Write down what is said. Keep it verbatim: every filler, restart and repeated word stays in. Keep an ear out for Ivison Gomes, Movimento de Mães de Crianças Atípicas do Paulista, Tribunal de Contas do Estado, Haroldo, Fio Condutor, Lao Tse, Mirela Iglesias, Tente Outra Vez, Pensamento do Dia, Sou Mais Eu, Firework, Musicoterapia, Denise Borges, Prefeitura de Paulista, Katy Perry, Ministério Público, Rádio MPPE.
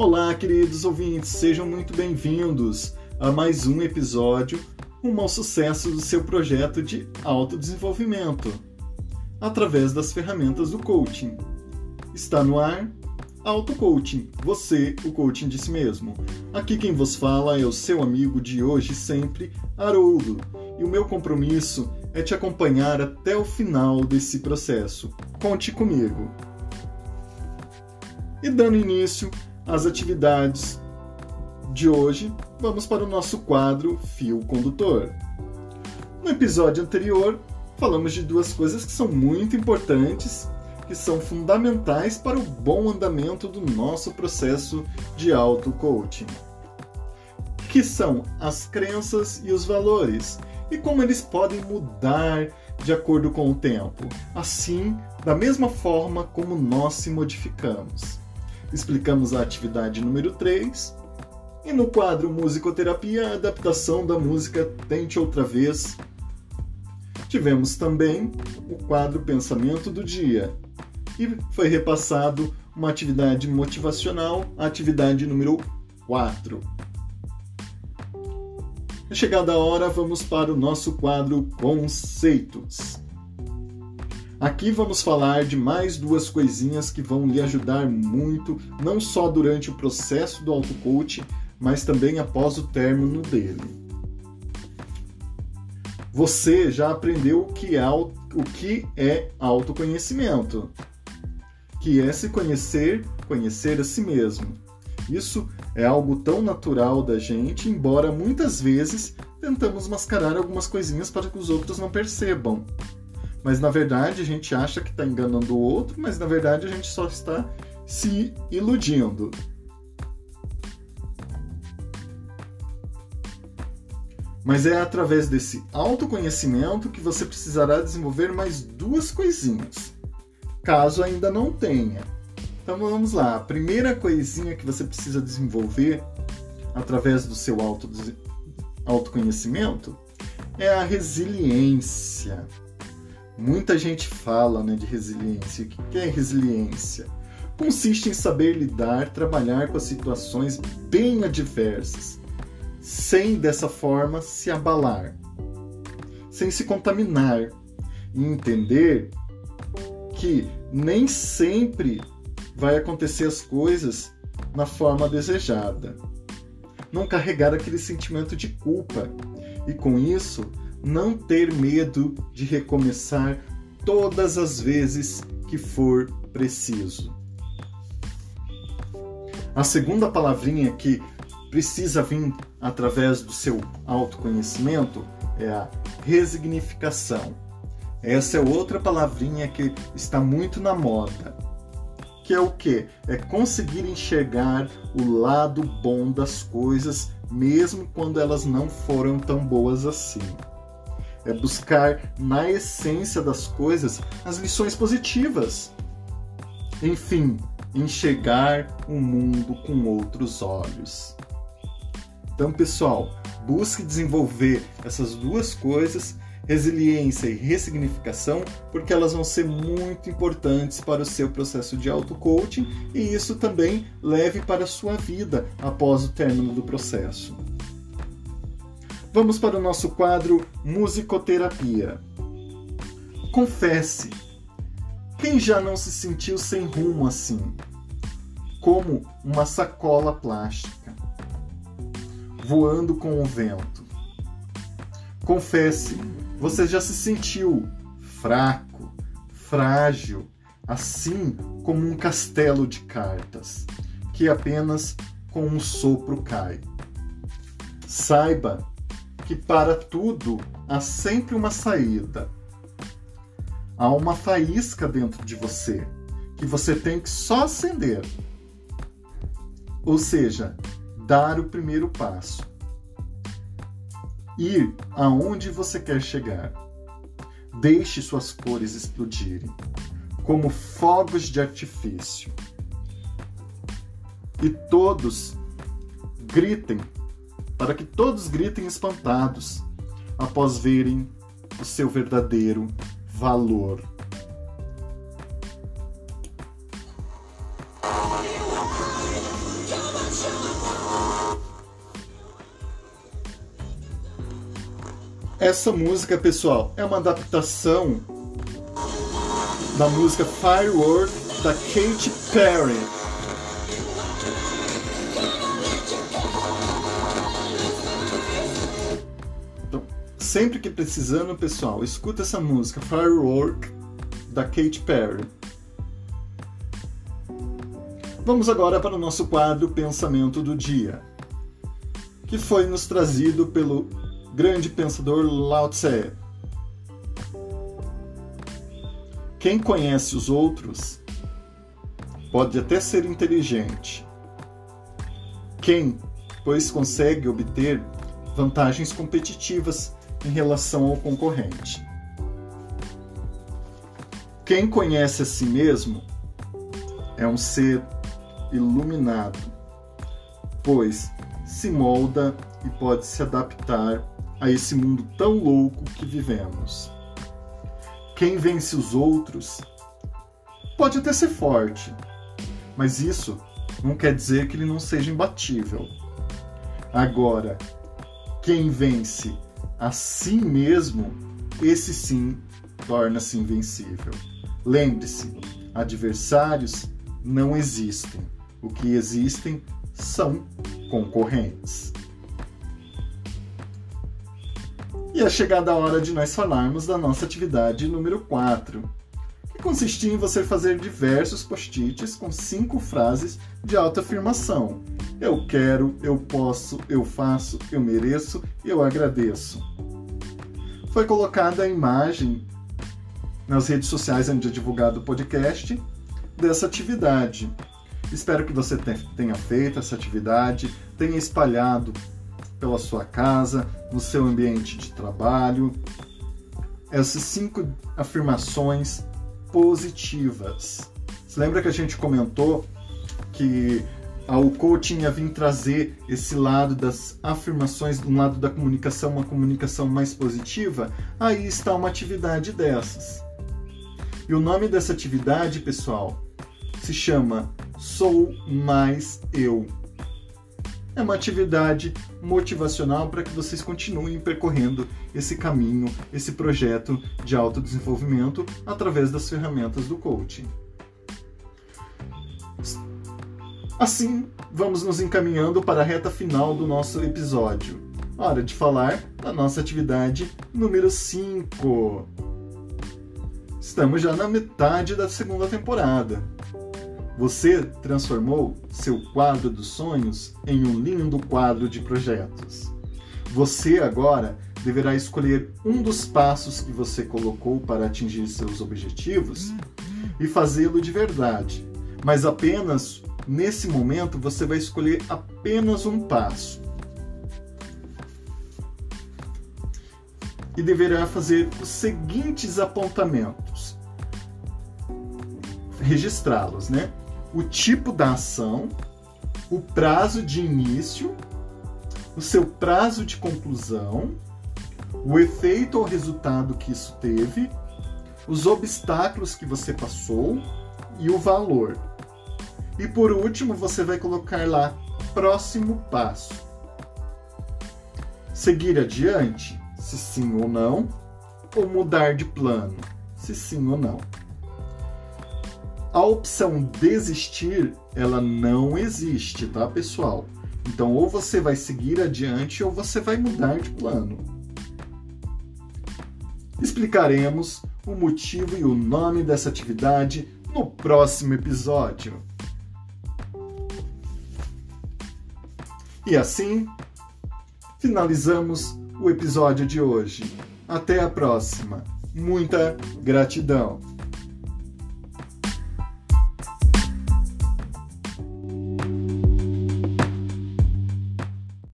Olá, queridos ouvintes, sejam muito bem-vindos a mais um episódio rumo ao sucesso do seu projeto de autodesenvolvimento através das ferramentas do coaching. Está no ar Auto-Coaching, você, o coaching de si mesmo. Aqui quem vos fala é o seu amigo de hoje e sempre, Haroldo, e o meu compromisso é te acompanhar até o final desse processo. Conte comigo! E dando início as atividades de hoje, vamos para o nosso quadro Fio Condutor. No episódio anterior, falamos de duas coisas que são muito importantes, que são fundamentais para o bom andamento do nosso processo de auto-coaching, que são as crenças e os valores, e como eles podem mudar de acordo com o tempo, assim, da mesma forma como nós se modificamos. Explicamos a atividade número três, e no quadro Musicoterapia, a adaptação da música Tente Outra Vez. Tivemos também o quadro Pensamento do Dia, e foi repassado uma atividade motivacional, a atividade número quatro. Chegada a hora, vamos para o nosso quadro Conceitos. Aqui vamos falar de mais duas coisinhas que vão lhe ajudar muito, não só durante o processo do auto-coaching, mas também após o término dele. Você já aprendeu o que é, o que é autoconhecimento, que é se conhecer, conhecer a si mesmo. Isso é algo tão natural da gente, embora muitas vezes tentamos mascarar algumas coisinhas para que os outros não percebam. Mas, na verdade, a gente acha que está enganando o outro, mas, na verdade, a gente só está se iludindo. Mas é através desse autoconhecimento que você precisará desenvolver mais duas coisinhas, caso ainda não tenha. Então, vamos lá. A primeira coisinha que você precisa desenvolver através do seu auto, autoconhecimento é a resiliência. Muita gente fala, né, de resiliência. O que é resiliência? Consiste em saber lidar, trabalhar com as situações bem adversas, sem, dessa forma, se abalar, sem se contaminar, e entender que nem sempre vai acontecer as coisas na forma desejada. Não carregar aquele sentimento de culpa e, com isso, não ter medo de recomeçar todas as vezes que for preciso. A segunda palavrinha que precisa vir através do seu autoconhecimento é a ressignificação. Essa é outra palavrinha que está muito na moda, que é o quê? É conseguir enxergar o lado bom das coisas, mesmo quando elas não foram tão boas assim. É buscar na essência das coisas as lições positivas. Enfim, enxergar o mundo com outros olhos. Então, pessoal, busque desenvolver essas duas coisas, resiliência e ressignificação, porque elas vão ser muito importantes para o seu processo de auto-coaching e isso também leve para a sua vida após o término do processo. Vamos para o nosso quadro Musicoterapia. Confesse, quem já não se sentiu sem rumo assim? Como uma sacola plástica, voando com o vento. Confesse, você já se sentiu fraco, frágil, assim como um castelo de cartas, que apenas com um sopro cai. Saiba que para tudo há sempre uma saída. Há uma faísca dentro de você, que você tem que só acender. Ou seja, dar o primeiro passo. Ir aonde você quer chegar. Deixe suas cores explodirem, como fogos de artifício. E todos gritem, para que todos gritem espantados após verem o seu verdadeiro valor. Essa música, pessoal, é uma adaptação da música Firework da Katy Perry. Então, sempre que precisando, pessoal, escuta essa música Firework da Katy Perry. Vamos agora para o nosso quadro Pensamento do Dia, que foi nos trazido pelo grande pensador Lao Tse. Quem conhece os outros pode até ser inteligente. Quem, pois, consegue obter vantagens competitivas em relação ao concorrente. Quem conhece a si mesmo é um ser iluminado, pois se molda e pode se adaptar a esse mundo tão louco que vivemos. Quem vence os outros pode até ser forte, mas isso não quer dizer que ele não seja imbatível. Agora, quem vence a si mesmo, esse sim torna-se invencível. Lembre-se, adversários não existem. O que existem são concorrentes. E é chegada a hora de nós falarmos da nossa atividade número quatro, que consistia em você fazer diversos post-its com cinco frases de autoafirmação. Eu quero, eu posso, eu faço, eu mereço, eu agradeço. Foi colocada a imagem nas redes sociais onde é divulgado o podcast dessa atividade. Espero que você tenha feito essa atividade, tenha espalhado pela sua casa, no seu ambiente de trabalho, essas cinco afirmações positivas. Você lembra que a gente comentou que o coaching ia vir trazer esse lado das afirmações, do lado da comunicação, uma comunicação mais positiva? Aí está uma atividade dessas. E o nome dessa atividade, pessoal, se chama Sou Mais Eu. É uma atividade motivacional para que vocês continuem percorrendo esse caminho, esse projeto de autodesenvolvimento através das ferramentas do coaching. Assim, vamos nos encaminhando para a reta final do nosso episódio. Hora de falar da nossa atividade número cinco. Estamos já na metade da segunda temporada. Você transformou seu quadro dos sonhos em um lindo quadro de projetos. Você agora deverá escolher um dos passos que você colocou para atingir seus objetivos e fazê-lo de verdade. Mas apenas nesse momento você vai escolher apenas um passo. E deverá fazer os seguintes apontamentos. Registrá-los, né? O tipo da ação, o prazo de início, o seu prazo de conclusão, o efeito ou resultado que isso teve, os obstáculos que você passou e o valor. E por último, você vai colocar lá, próximo passo. Seguir adiante, se sim ou não, ou mudar de plano, se sim ou não. A opção desistir, ela não existe, tá, pessoal? Então, ou você vai seguir adiante ou você vai mudar de plano. Explicaremos o motivo e o nome dessa atividade no próximo episódio. E assim, finalizamos o episódio de hoje. Até a próxima. Muita gratidão!